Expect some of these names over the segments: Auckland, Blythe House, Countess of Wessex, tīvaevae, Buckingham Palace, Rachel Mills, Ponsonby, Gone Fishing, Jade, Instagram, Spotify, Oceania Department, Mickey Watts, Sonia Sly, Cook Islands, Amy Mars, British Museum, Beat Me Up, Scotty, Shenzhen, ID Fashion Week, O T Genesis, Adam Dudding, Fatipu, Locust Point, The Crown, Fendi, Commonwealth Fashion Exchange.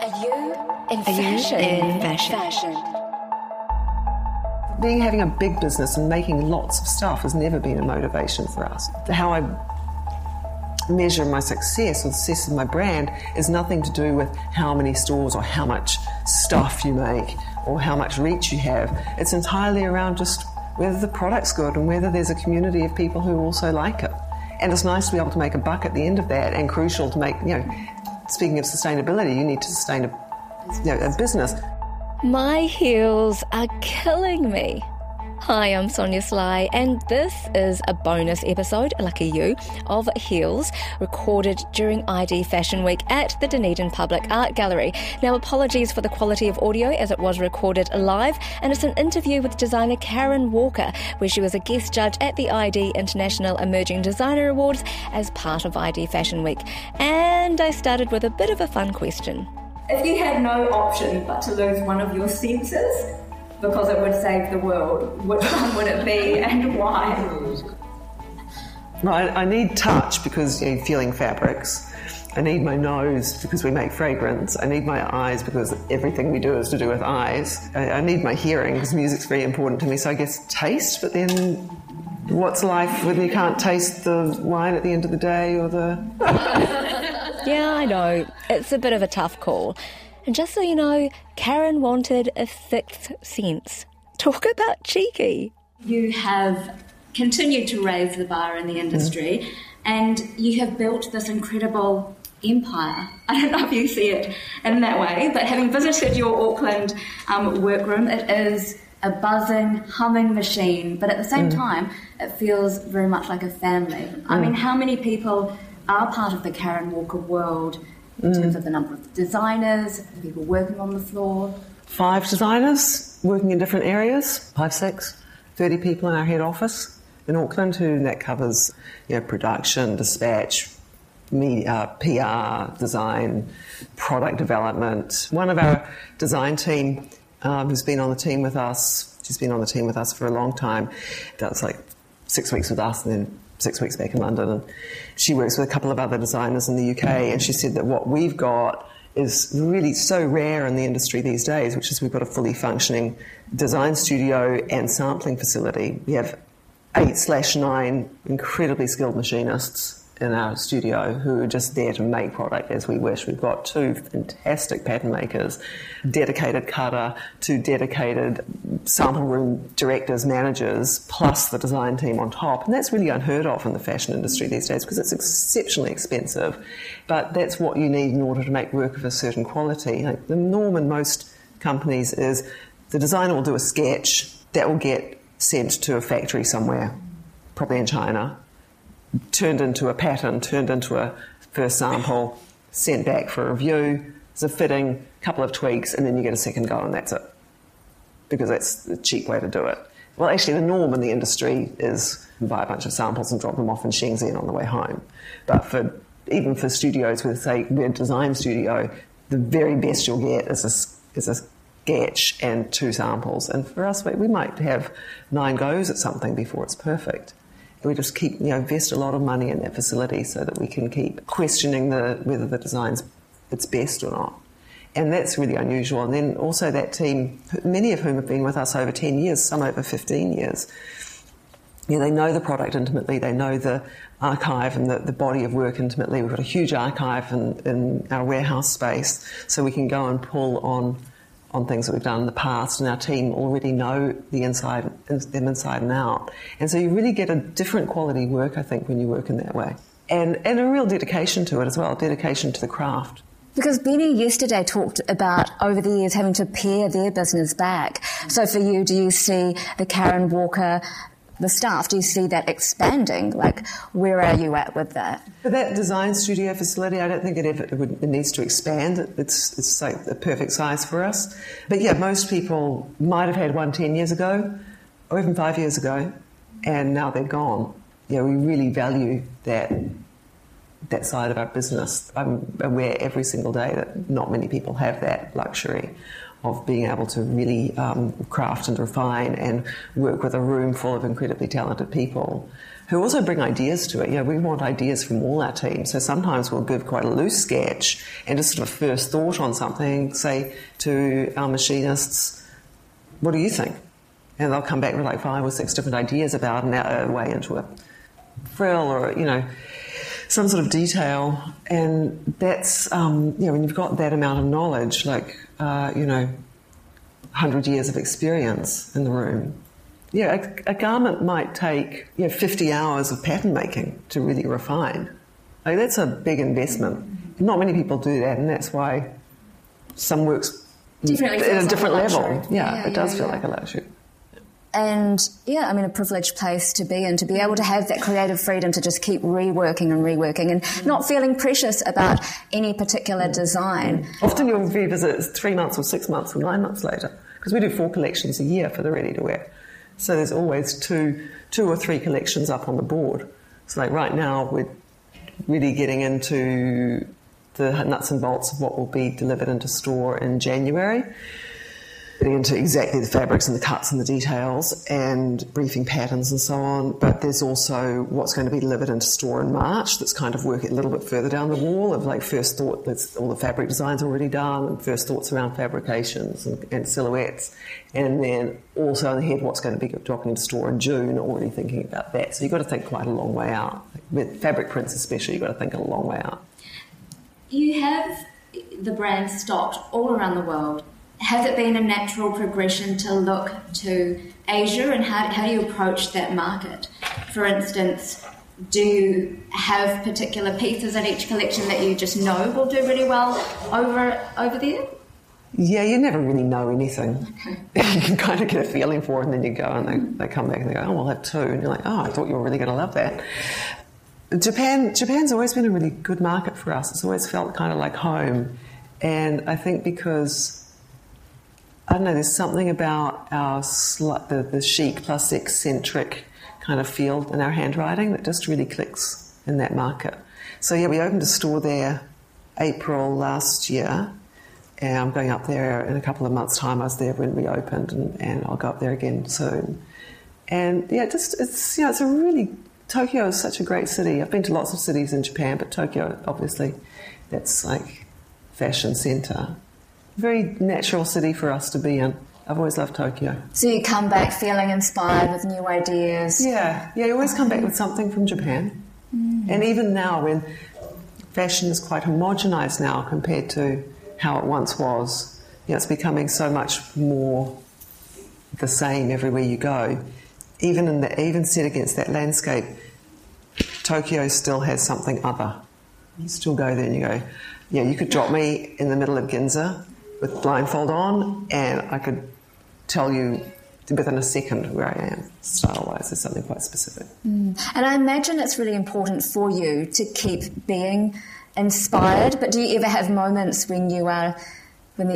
Are you in fashion? Having a big business and making lots of stuff has never been a motivation for us. How I measure my success or the success of my brand is nothing to do with how many stores or how much stuff you make or how much reach you have. It's entirely around just whether the product's good and whether there's a community of people who also like it. And it's nice to be able to make a buck at the end of that, and crucial to make, you know, speaking of sustainability, you need to sustain a business. My heels are killing me. Hi, I'm Sonia Sly, and this is a bonus episode, lucky you, of Heels, recorded during ID Fashion Week at the Dunedin Public Art Gallery. Now, apologies for the quality of audio, as it was recorded live, and it's an interview with designer Karen Walker, where she was a guest judge at the ID International Emerging Designer Awards as part of ID Fashion Week. And I started with a bit of a fun question. If you had no option but to lose one of your senses, because it would save the world, which one would it be and why? No, I need touch because, you know, feeling fabrics. I need my nose because we make fragrance. I need my eyes because everything we do is to do with eyes. I need my hearing because music's very important to me. So I guess taste, but then what's life when you can't taste the wine at the end of the day or the... Yeah, I know. It's a bit of a tough call. And just so you know, Karen wanted a sixth sense. Talk about cheeky. You have continued to raise the bar in the industry, and you have built this incredible empire. I don't know if you see it in that way, but having visited your Auckland workroom, it is a buzzing, humming machine, but at the same time, it feels very much like a family. I mean, how many people are part of the Karen Walker world in terms of the number of designers, people working on the floor? 5 designers working in different areas, 5, 6, 30 people in our head office in Auckland, who that covers, you know, production, dispatch, media, PR, design, product development. One of our design team who's been on the team with us, she's been on the team with us for a long time, does like 6 weeks with us and then 6 weeks back in London, and she works with a couple of other designers in the UK, and she said that what we've got is really so rare in the industry these days, which is we've got a fully functioning design studio and sampling facility. We have 8/9 incredibly skilled machinists in our studio who are just there to make product as we wish. We've got 2 fantastic pattern makers, dedicated cutter, 2 dedicated sample room directors, managers, plus the design team on top. And that's really unheard of in the fashion industry these days because it's exceptionally expensive. But that's what you need in order to make work of a certain quality. Like the norm in most companies is the designer will do a sketch that will get sent to a factory somewhere, probably in China, turned into a pattern, turned into a first sample, sent back for review, it's a fitting, couple of tweaks, and then you get a second go and that's it, because that's the cheap way to do it. Well, actually, the norm in the industry is buy a bunch of samples and drop them off in Shenzhen on the way home. But for even for studios with, say, we're a design studio, the very best you'll get is a sketch and 2 samples. And for us, we might have 9 goes at something before it's perfect. We just keep, you know, invest a lot of money in that facility so that we can keep questioning whether the design's it's best or not. And that's really unusual. And then also that team, many of whom have been with us over 10 years, some over 15 years, you know, they know the product intimately, they know the archive and the body of work intimately. We've got a huge archive in our warehouse space, so we can go and pull on things that we've done in the past, and our team already know them inside and out. And so you really get a different quality work, I think, when you work in that way. And a real dedication to it as well, dedication to the craft. Because Benny yesterday talked about, over the years, having to pare their business back. So for you, do you see the Karen Walker the staff? Do you see that expanding? Like, where are you at with that? For that design studio facility, I don't think it needs to expand. It's like the perfect size for us. But yeah, most people might have had one 10 years ago or even 5 years ago, and now they're gone. Yeah, we really value that side of our business. I'm aware every single day that not many people have that luxury of being able to really craft and refine and work with a room full of incredibly talented people who also bring ideas to it. You know, we want ideas from all our teams. So sometimes we'll give quite a loose sketch and just sort of first thought on something, say to our machinists, what do you think? And they'll come back with like 5 or 6 different ideas about our way into a frill or, you know, some sort of detail. And that's, you know, when you've got that amount of knowledge, like, you know, 100 years of experience in the room. Yeah, a garment might take, you know, 50 hours of pattern making to really refine. Like, that's a big investment. Not many people do that, and that's why some works definitely at a different level. Yeah, it does feel like a luxury. And, yeah, I mean, a privileged place to be in, to be able to have that creative freedom to just keep reworking and not feeling precious about any particular design. Often you'll revisit 3 months or 6 months or 9 months later, because we do 4 collections a year for the ready-to-wear. So there's always two or three collections up on the board. So, like, right now we're really getting into the nuts and bolts of what will be delivered into store in January, into exactly the fabrics and the cuts and the details and briefing patterns and so on. But there's also what's going to be delivered into store in March that's kind of working a little bit further down the wall of, like, first thought, that's all the fabric design's already done, and first thoughts around fabrications and silhouettes. And then also in the head, what's going to be dropping into store in June, already thinking about that. So you've got to think quite a long way out. With fabric prints especially, you've got to think a long way out. You have the brand stocked all around the world. Has it been a natural progression to look to Asia, and how do you approach that market? For instance, do you have particular pieces in each collection that you just know will do really well over there? Yeah, you never really know anything. Okay. You can kind of get a feeling for it, and then you go and they come back and they go, oh, we'll have 2. And you're like, oh, I thought you were really going to love that. Japan's always been a really good market for us. It's always felt kind of like home. And I think because... I don't know, there's something about our the chic plus eccentric kind of feel in our handwriting that just really clicks in that market. So, yeah, we opened a store there April last year, and I'm going up there in a couple of months' time. I was there when we opened, and I'll go up there again soon. And, yeah, it's a really... Tokyo is such a great city. I've been to lots of cities in Japan, but Tokyo, obviously, that's like fashion centre. Very natural city for us to be in. I've always loved Tokyo. So you come back feeling inspired with new ideas. Yeah, you always come back with something from Japan. Mm. And even now, when fashion is quite homogenized now compared to how it once was, you know, it's becoming so much more the same everywhere you go. Even set against that landscape, Tokyo still has something other. You still go there and you go, yeah, you could drop me in the middle of Ginza with blindfold on, and I could tell you within a second where I am. Style-wise, there's something quite specific. Mm. And I imagine it's really important for you to keep being inspired, but do you ever have moments when the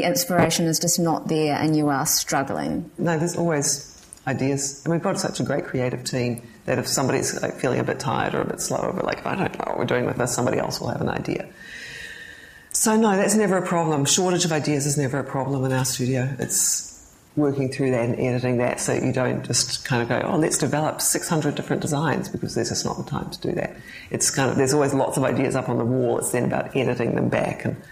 inspiration is just not there and you are struggling? No, there's always ideas. And we've got such a great creative team that if somebody's like feeling a bit tired or a bit slow, but like, I don't know what we're doing with this, somebody else will have an idea. So no, that's never a problem. Shortage of ideas is never a problem in our studio. It's working through that and editing that so you don't just kind of go, oh, let's develop 600 different designs, because there's just not the time to do that. It's kind of, there's always lots of ideas up on the wall. It's then about editing them back. And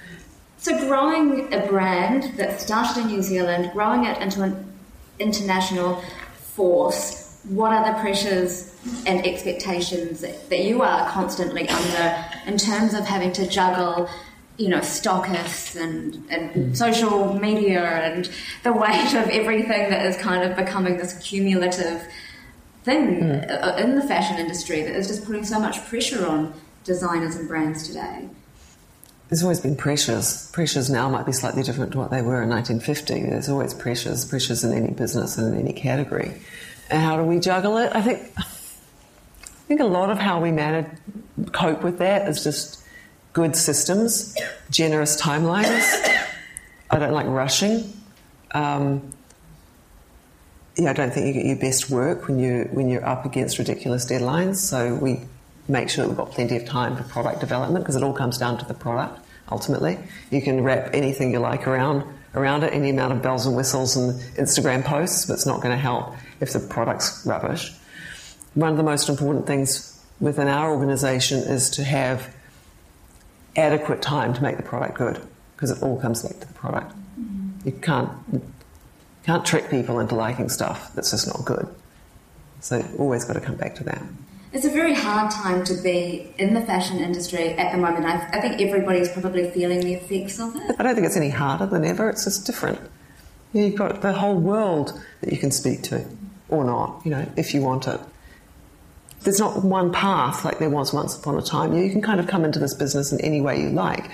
so growing a brand that started in New Zealand, growing it into an international force, what are the pressures and expectations that you are constantly under in terms of having to juggle, you know, stockists and social media and the weight of everything that is kind of becoming this cumulative thing in the fashion industry that is just putting so much pressure on designers and brands today? There's always been pressures. Pressures now might be slightly different to what they were in 1950. There's always pressures in any business and in any category. And how do we juggle it? I think a lot of how we manage, cope with that is just good systems, generous timelines. I don't like rushing. I don't think you get your best work when you're up against ridiculous deadlines. So we make sure that we've got plenty of time for product development, because it all comes down to the product. Ultimately, you can wrap anything you like around it, any amount of bells and whistles and Instagram posts, but it's not going to help if the product's rubbish. One of the most important things within our organisation is to have adequate time to make the product good, because it all comes back to the product. Mm-hmm. You can't trick people into liking stuff that's just not good. So always got to come back to that. It's a very hard time to be in the fashion industry at the moment. I think everybody's probably feeling the effects of it. I don't think it's any harder than ever. It's just different. You've got the whole world that you can speak to, or not, if you want it. There's not one path like there was once upon a time. You can kind of come into this business in any way you like.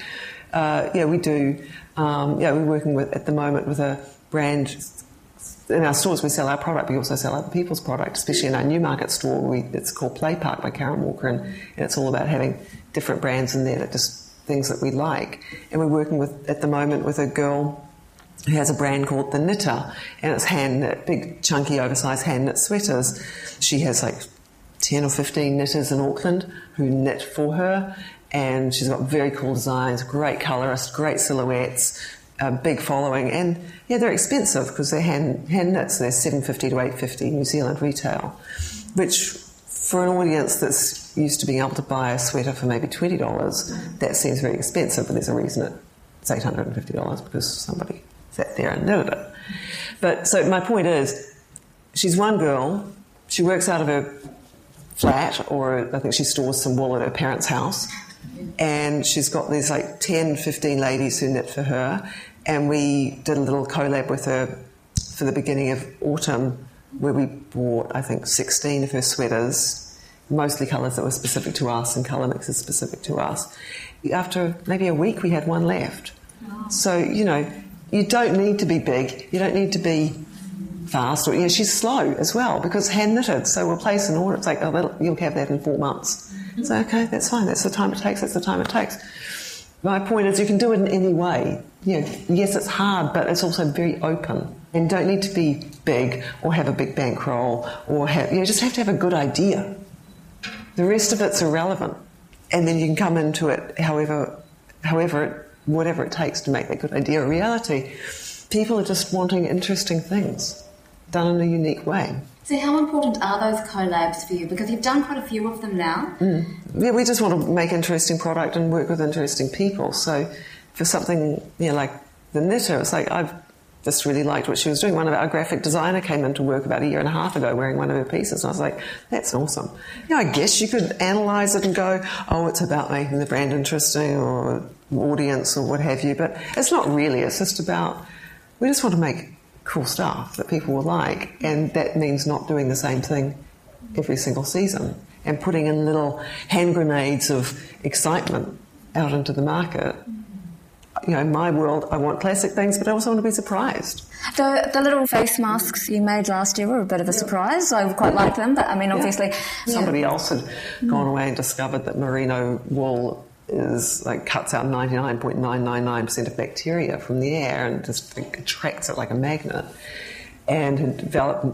We do. We're working at the moment with a brand. In our stores, we sell our product, but we also sell other people's product, especially in our Newmarket store. It's called Play Park by Karen Walker, and it's all about having different brands in there, that just things that we like. And we're working at the moment with a girl who has a brand called The Knitter, and it's hand knit, big, chunky, oversized hand knit sweaters. She has 10 or 15 knitters in Auckland who knit for her, and she's got very cool designs, great colorist, great silhouettes, a big following, and they're expensive because they're hand knits, and they're $750 to $850 New Zealand retail, which for an audience that's used to being able to buy a sweater for maybe $20, that seems very expensive, but there's a reason it's $850, because somebody sat there and knitted it. But so my point is, she's one girl, she works out of her flat, or I think she stores some wool at her parents' house, and she's got these 10, 15 ladies who knit for her. And we did a little collab with her for the beginning of autumn, where we bought, I think, 16 of her sweaters, mostly colours that were specific to us and colour mixes specific to us. After maybe a week, we had one left. Wow. So, you don't need to be big. You don't need to be fast. Or, she's slow as well, because hand-knitted. So we'll place an order. It's you'll have that in 4 months. Mm-hmm. So, okay, that's fine. That's the time it takes. My point is, you can do it in any way. Yes, it's hard, but it's also very open. And don't need to be big or have a big bankroll, or just have to have a good idea. The rest of it's irrelevant. And then you can come into it whatever it takes to make that good idea a reality. People are just wanting interesting things done in a unique way. So how important are those collabs for you? Because you've done quite a few of them now. Mm. Yeah, we just want to make interesting product and work with interesting people. So for something like The Knitter, it's I've just really liked what she was doing. One of our graphic designer came into work about a year and a half ago wearing one of her pieces, and I was that's awesome. I guess you could analyse it and go, oh, it's about making the brand interesting or audience or what have you. But it's not really. It's just about, we just want to make cool stuff that people will like, and that means not doing the same thing every single season and putting in little hand grenades of excitement out into the market. In my world, I want classic things, but I also want to be surprised. The little face masks you made last year were a bit of a surprise. I quite like them, but obviously... Somebody else had gone away and discovered that merino wool is cuts out 99.999% of bacteria from the air and just attracts it like a magnet, and had developed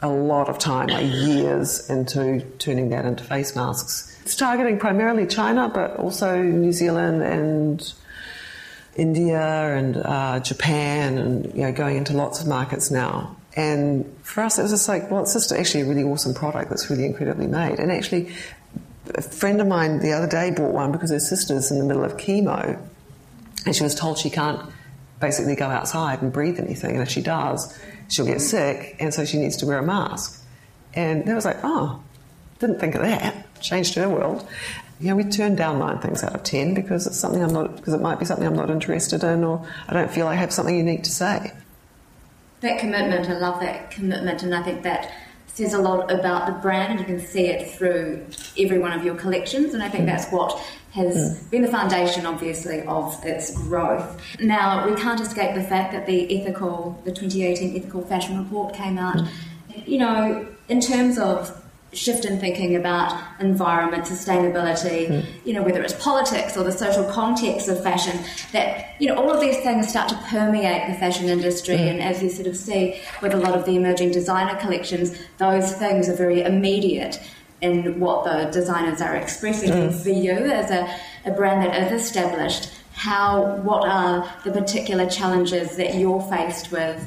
a lot of time, years, into turning that into face masks. It's targeting primarily China, but also New Zealand and India and Japan, and going into lots of markets now. And for us, it was just it's just actually a really awesome product that's really incredibly made. And actually, a friend of mine the other day bought one because her sister's in the middle of chemo, and she was told she can't basically go outside and breathe anything, and if she does, she'll get sick, and so she needs to wear a mask. And I was didn't think of that. Changed her world. We turn down 9 things out of 10 because it's something because it might be something I'm not interested in, or I don't feel I have something unique to say. That commitment, I love that commitment, and I think that says a lot about the brand, and you can see it through every one of your collections, and I think that's what has been the foundation, obviously, of its growth. Now, we can't escape the fact that the 2018 Ethical Fashion Report came out you know, in terms of shift in thinking about environment, sustainability, you know, whether it's politics or the social context of fashion, that, you know, all of these things start to permeate the fashion industry. And as you sort of see with a lot of the emerging designer collections, those things are very immediate in what the designers are expressing. For you as a brand that is established, what are the particular challenges that you're faced with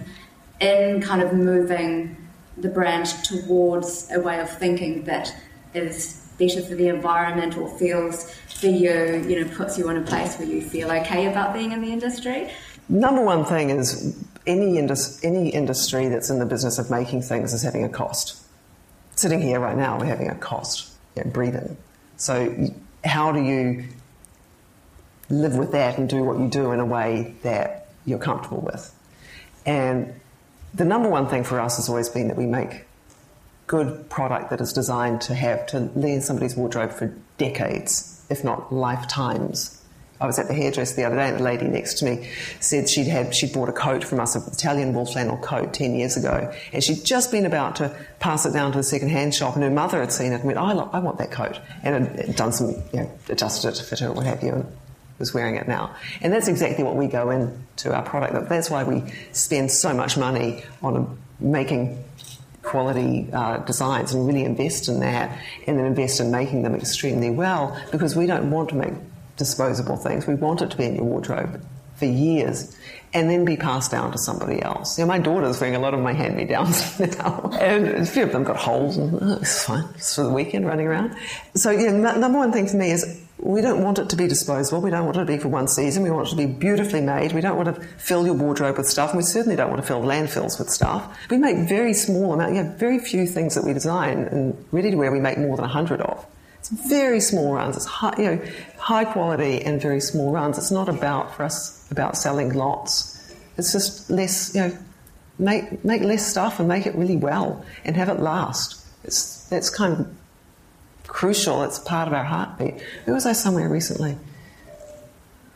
in kind of moving the brand towards a way of thinking that is better for the environment or feels for you, you know, puts you in a place where you feel okay about being in the industry? Number one thing is any industry that's in the business of making things is having a cost. Sitting here right now, we're having a cost, you know, breathing. So how do you live with that and do what you do in a way that you're comfortable with? And the number one thing for us has always been that we make good product that is designed to lay in somebody's wardrobe for decades, if not lifetimes. I was at the hairdresser the other day and the lady next to me said she'd bought a coat from us, an Italian wool flannel coat 10 years ago, and she'd just been about to pass it down to the second-hand shop, and her mother had seen it and went, I want that coat, and had done some, you know, adjusted it to fit her or what have you, and was wearing it now. And that's exactly what we go into our product. That's why we spend so much money on making quality designs and really invest in that, and then invest in making them extremely well, because we don't want to make disposable things. We want it to be in your wardrobe for years and then be passed down to somebody else. You know, my daughter's wearing a lot of my hand-me-downs now, and a few of them got holes, and it's fine, it's for the weekend running around. So, yeah, number one thing for me is we don't want it to be disposable. We don't want it to be for one season. We want it to be beautifully made. We don't want to fill your wardrobe with stuff, and we certainly don't want to fill landfills with stuff. We make very small amount, you know, very few things that we design, and ready-to-wear we make more than 100 of. It's very small runs. It's high, you know, high quality and very small runs. It's not about, for us, about selling lots. It's just less, you know, make less stuff and make it really well and have it last. That's kind of crucial. It's part of our heartbeat. Where was I somewhere recently?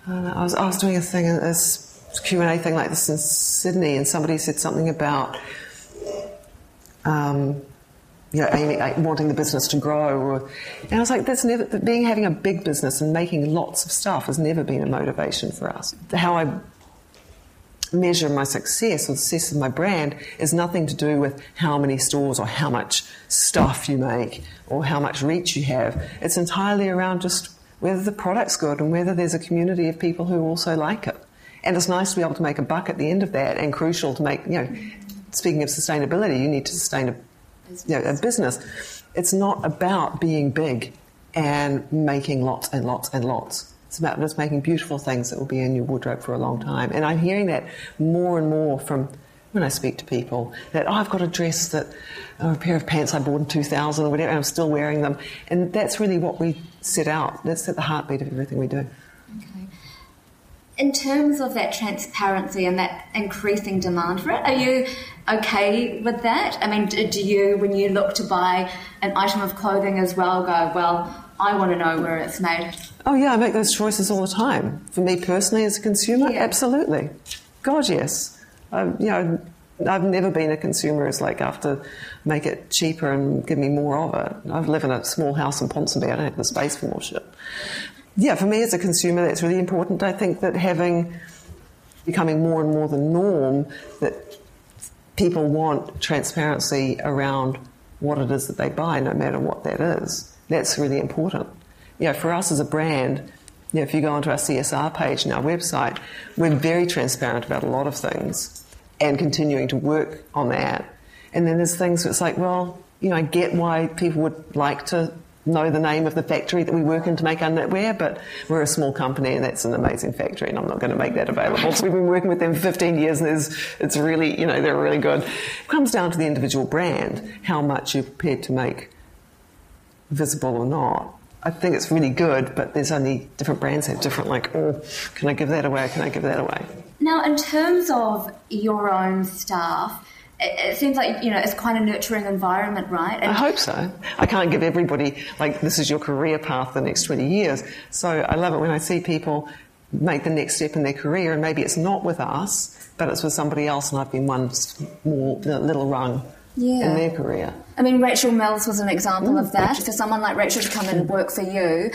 I was doing a thing, a Q&A thing like this in Sydney, and somebody said something about you know, wanting the business to grow, and I was like, that's never having a big business and making lots of stuff has never been a motivation for us. How I measure my success or the success of my brand is nothing to do with how many stores or how much stuff you make or how much reach you have. It's entirely around just whether the product's good and whether there's a community of people who also like it. And it's nice to be able to make a buck at the end of that, and crucial to make, you know, speaking of sustainability, you need to sustain a business. It's not about being big and making lots and lots and lots. It's about just making beautiful things that will be in your wardrobe for a long time. And I'm hearing that more and more from when I speak to people, that I've got a dress that, or a pair of pants I bought in 2000 or whatever, and I'm still wearing them. And that's really what we set out. That's at the heartbeat of everything we do. Okay. In terms of that transparency and that increasing demand for it, are you okay with that? I mean, do you, when you look to buy an item of clothing as well, go, well, I want to know where it's made? Oh, yeah, I make those choices all the time. For me personally as a consumer, Absolutely. God, yes. I've never been a consumer who's like, after make it cheaper and give me more of it. I live in a small house in Ponsonby. I don't have the space for more shit. Yeah, for me as a consumer, that's really important. I think that becoming more and more the norm, that people want transparency around what it is that they buy, no matter what that is. That's really important. You know, for us as a brand, you know, if you go onto our CSR page and our website, we're very transparent about a lot of things and continuing to work on that. And then there's things that's like, well, you know, I get why people would like to know the name of the factory that we work in to make our knitwear, but we're a small company and that's an amazing factory and I'm not going to make that available. So we've been working with them for 15 years and it's really, you know, they're really good. It comes down to the individual brand, how much you're prepared to make visible or not. I think it's really good, but there's only different brands have different, like, oh, can I give that away? Can I give that away? Now, in terms of your own staff, it seems like, you know, it's quite a nurturing environment, right? And I hope so. I can't give everybody, like, this is your career path the next 20 years. So I love it when I see people make the next step in their career, and maybe it's not with us, but it's with somebody else, and I've been one small little rung in their career. I mean, Rachel Mills was an example of that. For someone like Rachel to come and work for you,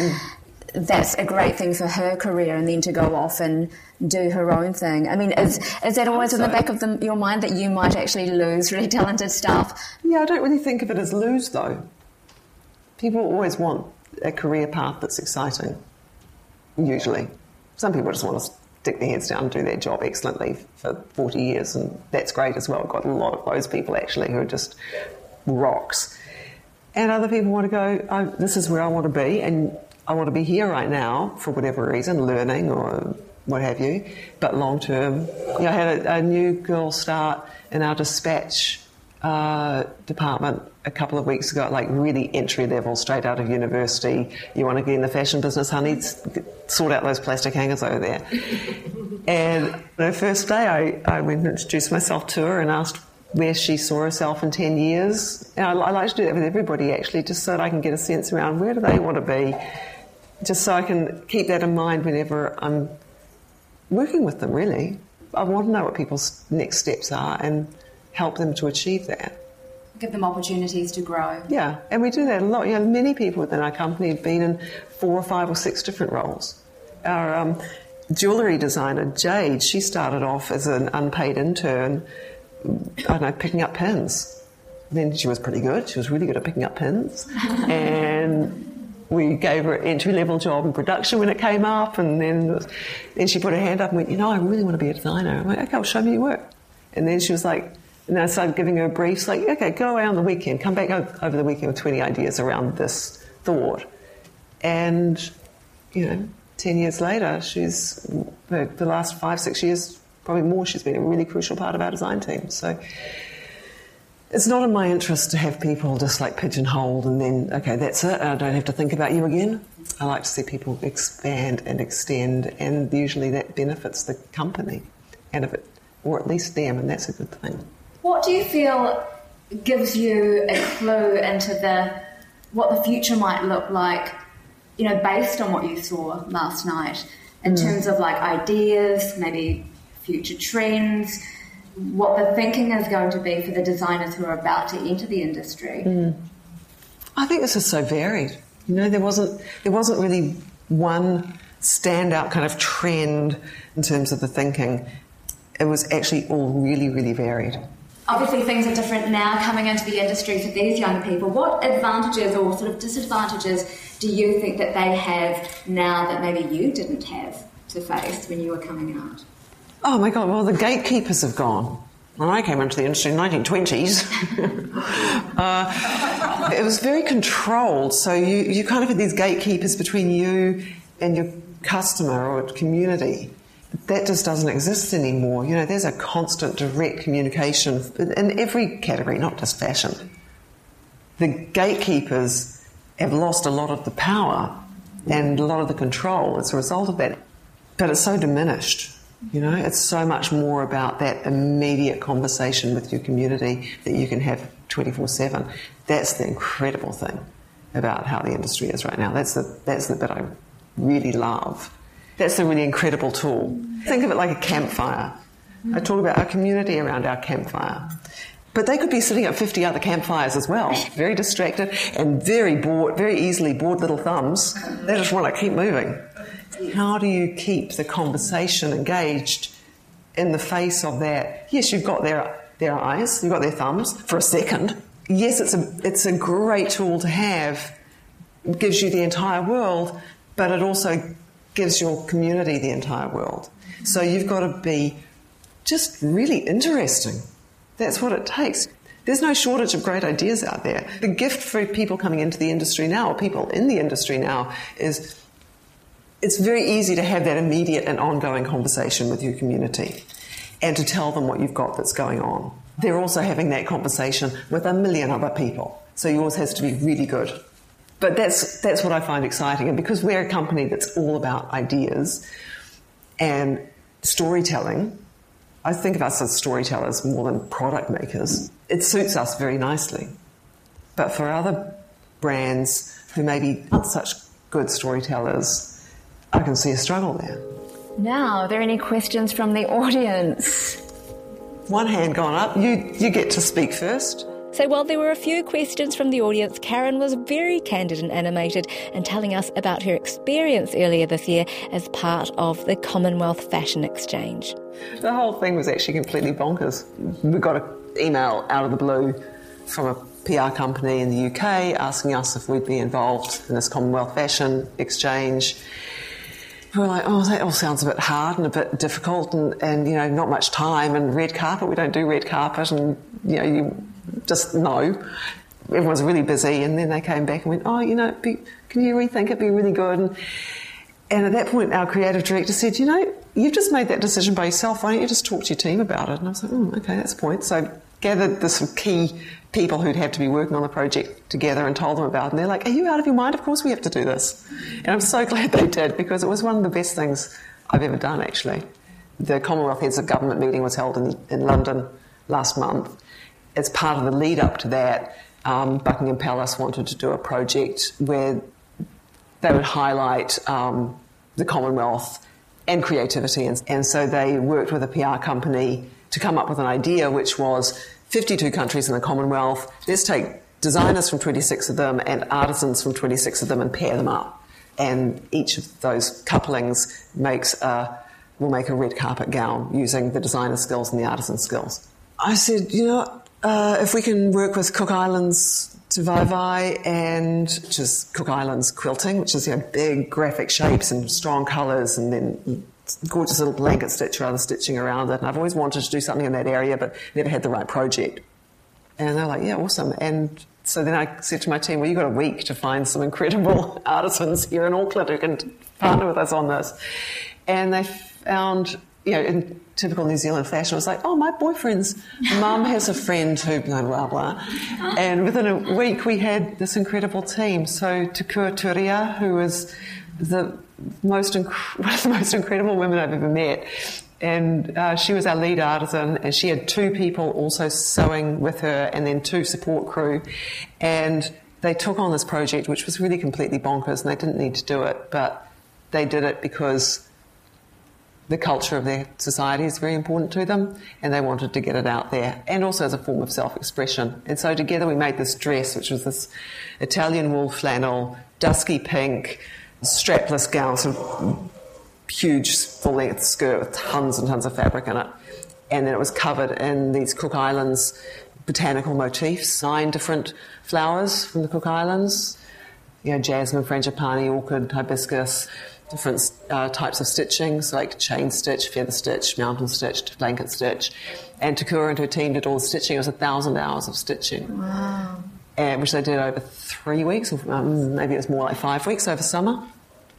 that's a great thing for her career, and then to go off and do her own thing. I mean, is that always in the back of your mind that you might actually lose really talented staff? Yeah, I don't really think of it as lose, though. People always want a career path that's exciting, usually. Some people just want to stick their heads down and do their job excellently for 40 years, and that's great as well. I've got a lot of those people, actually, who are just rocks. And other people want to go, oh, this is where I want to be, and I want to be here right now for whatever reason, learning or what have you, but long-term. You know, I had a new girl start in our dispatch department a couple of weeks ago, like really entry-level, straight out of university. You want to get in the fashion business, honey? Sort out those plastic hangers over there. And the first day I went and introduced myself to her and asked where she saw herself in 10 years. And I like to do that with everybody, actually, just so that I can get a sense around where do they want to be, just so I can keep that in mind whenever I'm working with them, really. I want to know what people's next steps are and help them to achieve that. Give them opportunities to grow. Yeah, and we do that a lot. You know, many people within our company have been in 4 or 5 or 6 different roles. Our jewellery designer, Jade, she started off as an unpaid intern, I don't know, picking up pins. Then she was pretty good. She was really good at picking up pins. And we gave her an entry-level job in production when it came up, and then she put her hand up and went, you know, I really want to be a designer. I'm like, okay, well, show me your work. And then she was like, and I started giving her briefs, like, okay, go away on the weekend, come back over the weekend with 20 ideas around this thought. And, you know, 10 years later, the last 5, 6 years, probably more, she's been a really crucial part of our design team. So it's not in my interest to have people just like pigeonholed and then, okay, that's it, I don't have to think about you again. I like to see people expand and extend, and usually that benefits the company, and if it, or at least them, and that's a good thing. What do you feel gives you a clue into what the future might look like, you know, based on what you saw last night, in terms of like ideas, maybe future trends, what the thinking is going to be for the designers who are about to enter the industry? I think this is so varied. You know, there wasn't really one standout kind of trend in terms of the thinking. It was actually all really, really varied. Obviously things are different now coming into the industry for these young people. What advantages or sort of disadvantages do you think that they have now that maybe you didn't have to face when you were coming out? Oh, my God, well, the gatekeepers have gone. When I came into the industry in the 1920s, it was very controlled. So you kind of had these gatekeepers between you and your customer or community. That just doesn't exist anymore. You know, there's a constant direct communication in every category, not just fashion. The gatekeepers have lost a lot of the power and a lot of the control as a result of that. But it's so diminished. You know, it's so much more about that immediate conversation with your community that you can have 24/7. That's the incredible thing about how the industry is right now. That's the bit I really love. That's a really incredible tool. Think of it like a campfire. I talk about our community around our campfire. But they could be sitting at 50 other campfires as well, very distracted and very bored, very easily bored little thumbs. They just want to keep moving. How do you keep the conversation engaged in the face of that? Yes, you've got their eyes, you've got their thumbs for a second. Yes, it's a great tool to have. It gives you the entire world, but it also gives your community the entire world. So you've got to be just really interesting. That's what it takes. There's no shortage of great ideas out there. The gift for people coming into the industry now, or people in the industry now, is it's very easy to have that immediate and ongoing conversation with your community and to tell them what you've got that's going on. They're also having that conversation with a million other people, so yours has to be really good. But that's what I find exciting. And because we're a company that's all about ideas and storytelling, I think of us as storytellers more than product makers. It suits us very nicely. But for other brands who maybe aren't such good storytellers, I can see a struggle there. Now, are there any questions from the audience? One hand gone up. You get to speak first. So while there were a few questions from the audience, Karen was very candid and animated in telling us about her experience earlier this year as part of the Commonwealth Fashion Exchange. The whole thing was actually completely bonkers. We got an email out of the blue from a PR company in the UK asking us if we'd be involved in this Commonwealth Fashion Exchange. We were like, oh, that all sounds a bit hard and a bit difficult and you know, not much time and red carpet. We don't do red carpet and, you know, you just know. Everyone's really busy. And then they came back and went, oh, you know, can you rethink? It'd be really good. And at that point, our creative director said, you know, you've just made that decision by yourself. Why don't you just talk to your team about it? And I was like, oh, okay, that's a point. So I gathered the sort of key people who'd have to be working on the project together and told them about it. And they're like, are you out of your mind? Of course we have to do this. And I'm so glad they did, because it was one of the best things I've ever done, actually. The Commonwealth Heads of Government meeting was held in London last month. As part of the lead up to that, Buckingham Palace wanted to do a project where they would highlight the Commonwealth and creativity. And so they worked with a PR company to come up with an idea, which was 52 countries in the Commonwealth. Let's take designers from 26 of them and artisans from 26 of them and pair them up. And each of those couplings will make a red carpet gown using the designer skills and the artisan skills. I said, you know, if we can work with Cook Islands tīvaevae, and which is Cook Islands quilting, which is, you know, big graphic shapes and strong colours and then gorgeous little blanket stitch or other stitching around it. And I've always wanted to do something in that area, but never had the right project. And they're like, yeah, awesome. And so then I said to my team, well, you've got a week to find some incredible artisans here in Auckland who can partner with us on this. And they found, you know, in typical New Zealand fashion, it was like, oh, my boyfriend's mum has a friend who blah, blah, blah. And within a week, we had this incredible team. So Tukua Turia, who was one of the most incredible women I've ever met, and she was our lead artisan, and she had two people also sewing with her and then two support crew, and they took on this project, which was really completely bonkers, and they didn't need to do it, but they did it because the culture of their society is very important to them, and they wanted to get it out there, and also as a form of self-expression. And so together we made this dress, which was this Italian wool flannel, dusky pink, strapless gown, sort of huge full-length skirt with tons and tons of fabric in it. And then it was covered in these Cook Islands botanical motifs, 9 different flowers from the Cook Islands, you know, jasmine, frangipani, orchid, hibiscus, different types of stitchings like chain stitch, feather stitch, mountain stitch, blanket stitch. And Tukura and her team did all the stitching. It was 1,000 hours of stitching. Wow. Which they did over 3 weeks, or maybe it was more like 5 weeks over summer.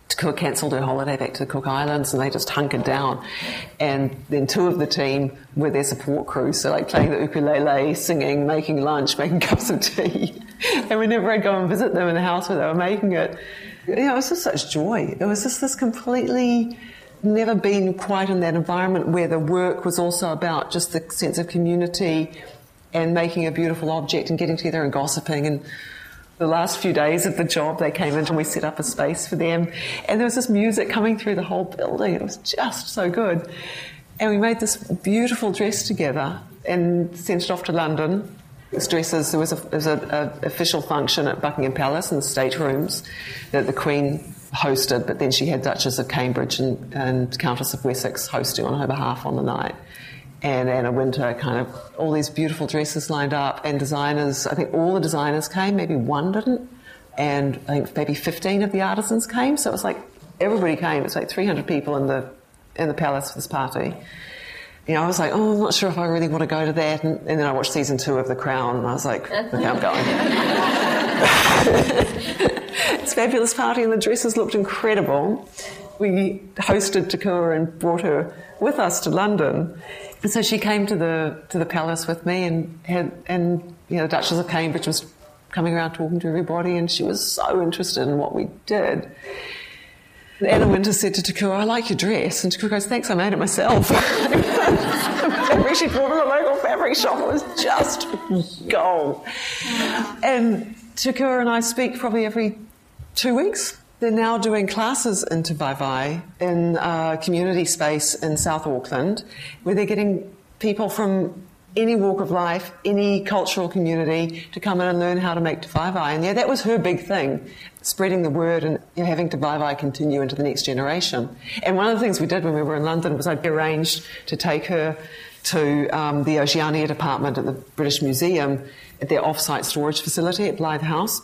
Tukua cancelled her holiday back to the Cook Islands, and they just hunkered down. And then 2 of the team were their support crew, so like playing the ukulele, singing, making lunch, making cups of tea. And whenever I'd go and visit them in the house where they were making it, you know, it was just such joy. It was just this completely never been quite in that environment where the work was also about just the sense of community and making a beautiful object and getting together and gossiping. And the last few days of the job, they came in and we set up a space for them. And there was this music coming through the whole building. It was just so good. And we made this beautiful dress together and sent it off to London. This dresses, there was an official function at Buckingham Palace in the state rooms that the Queen hosted, but then she had Duchess of Cambridge and Countess of Wessex hosting on her behalf on the night. And Anna Wintour, kind of all these beautiful dresses lined up, and designers, I think all the designers came, maybe 1 didn't, and I think maybe 15 of the artisans came, so it was like everybody came. It was like 300 people in the palace for this party. You know, I was like, oh, I'm not sure if I really want to go to that, and then I watched season 2 of The Crown, and I was like, okay, I'm going. It's a fabulous party, and the dresses looked incredible. We hosted Tukua and brought her with us to London. And so she came to the palace with me, and you know, the Duchess of Cambridge was coming around talking to everybody, and she was so interested in what we did. And Anna Wintour said to Tukua, I like your dress. And Tukua goes, thanks, I made it myself. She bought from a local fabric shop. It was just gold. And Tukua and I speak probably every 2 weeks. They're now doing classes in tīvaevae in a community space in South Auckland, where they're getting people from any walk of life, any cultural community, to come in and learn how to make tīvaevae. And yeah, that was her big thing, spreading the word and having tīvaevae continue into the next generation. And one of the things we did when we were in London was I arranged to take her to the Oceania Department at the British Museum at their off-site storage facility at Blythe House.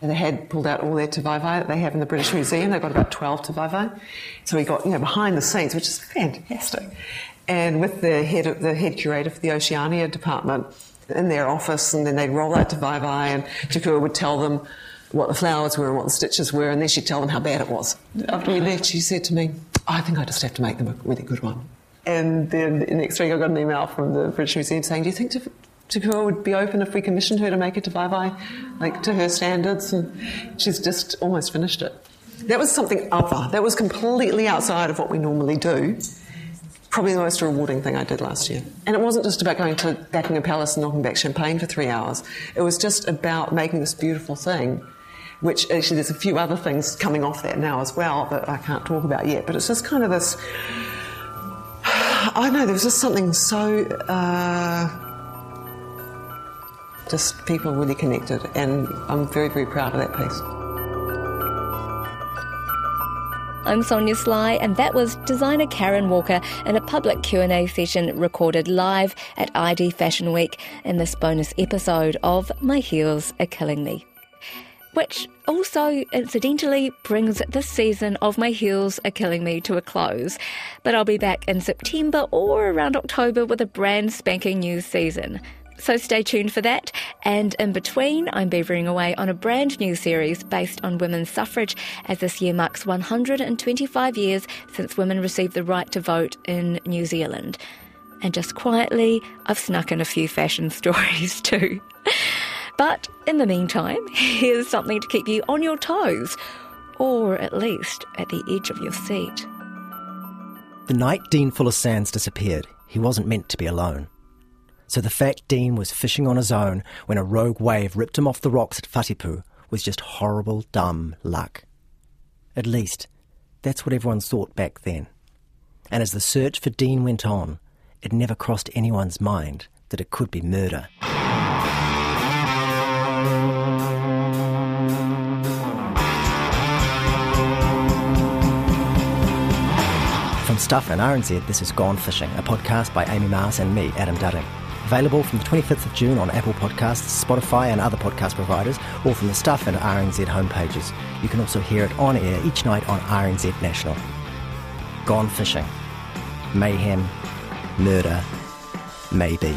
And they had pulled out all their tīvaevae that they have in the British Museum. They've got about 12 tīvaevae. So we got, you know, behind the scenes, which is fantastic. And with the head curator for the Oceania Department in their office, and then they'd roll out tīvaevae, and Tukua would tell them what the flowers were and what the stitches were, and then she'd tell them how bad it was. After we left, she said to me, I think I just have to make them a really good one. And then the next week I got an email from the British Museum saying, do you think Tukua would be open if we commissioned her to make a tīvaevae, like, to her standards? And she's just almost finished it. That was something other. That was completely outside of what we normally do. Probably the most rewarding thing I did last year. And it wasn't just about going to Buckingham Palace and knocking back champagne for 3 hours. It was just about making this beautiful thing, which actually there's a few other things coming off that now as well that I can't talk about yet. But it's just kind of this... I know, there was just something so... just people really connected, and I'm very, very proud of that piece. I'm Sonia Sly, and that was designer Karen Walker in a public Q&A session recorded live at ID Fashion Week in this bonus episode of My Heels Are Killing Me. Which also, incidentally, brings this season of My Heels Are Killing Me to a close. But I'll be back in September or around October with a brand spanking new season. So stay tuned for that, and in between I'm beavering away on a brand new series based on women's suffrage, as this year marks 125 years since women received the right to vote in New Zealand. And just quietly, I've snuck in a few fashion stories too. But in the meantime, here's something to keep you on your toes, or at least at the edge of your seat. The night Dean Fuller Sands disappeared, he wasn't meant to be alone. So the fact Dean was fishing on his own when a rogue wave ripped him off the rocks at Fatipu was just horrible, dumb luck. At least, that's what everyone thought back then. And as the search for Dean went on, it never crossed anyone's mind that it could be murder. From Stuff and RNZ, this is Gone Fishing, a podcast by Amy Mars and me, Adam Dudding. Available from the 25th of June on Apple Podcasts, Spotify and other podcast providers, or from the Stuff and RNZ homepages. You can also hear it on air each night on RNZ National. Gone Fishing. Mayhem. Murder. Maybe.